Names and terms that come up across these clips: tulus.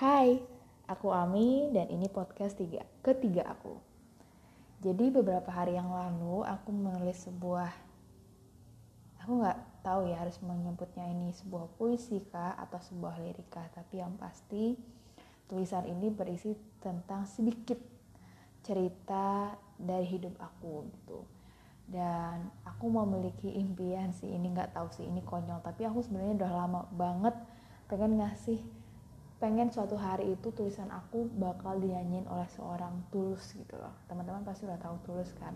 Hai, aku Ami dan ini podcast ketiga aku. Jadi beberapa hari yang lalu aku menulis aku gak tahu ya harus menyebutnya ini sebuah puisi kah atau sebuah lirik kah, tapi yang pasti tulisan ini berisi tentang sedikit cerita dari hidup aku gitu. Dan aku memiliki impian sih, ini gak tahu sih ini konyol, tapi aku sebenarnya udah lama banget pengen suatu hari itu tulisan aku bakal dinyanyiin oleh seorang Tulus gitu loh. Teman-teman pasti udah tahu Tulus kan.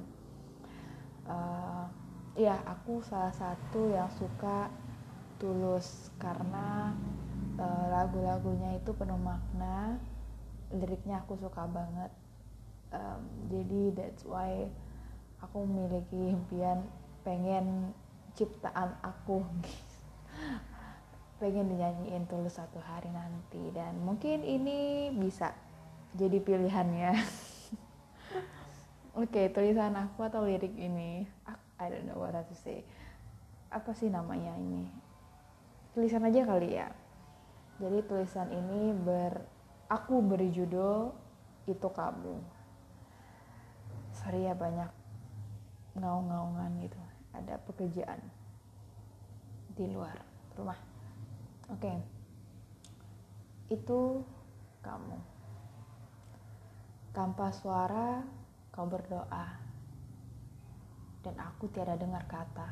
Ya aku salah satu yang suka Tulus karena lagu-lagunya itu penuh makna, liriknya aku suka banget. Jadi that's why aku memiliki impian pengen ciptaan aku pengen dinyanyiin Tulus satu hari nanti, dan mungkin ini bisa jadi pilihannya. Oke, tulisan aku atau lirik ini I don't know what to say, apa sih namanya ini, tulisan aja kali ya. Jadi tulisan ini aku beri judul Itu Kamu. Sorry ya banyak ngaung-ngaungan gitu, ada pekerjaan di luar rumah. Oke. Itu kamu. Tanpa suara kau berdoa, dan aku tiada dengar kata.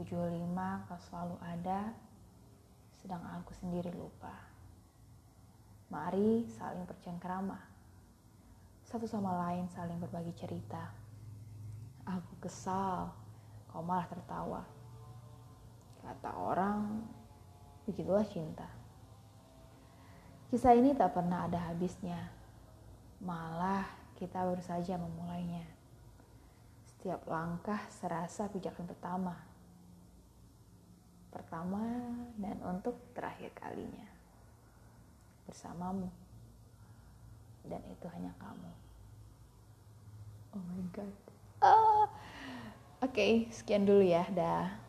75 kau selalu ada, sedang aku sendiri lupa. Mari saling bercengkerama, satu sama lain saling berbagi cerita. Aku kesal, kau malah tertawa. Kata orang, begitulah cinta. Kisah ini tak pernah ada habisnya. Malah kita baru saja memulainya. Setiap langkah serasa pijakan pertama. Pertama dan untuk terakhir kalinya. Bersamamu. Dan itu hanya kamu. Oh my god. Oke, sekian dulu ya. Dah.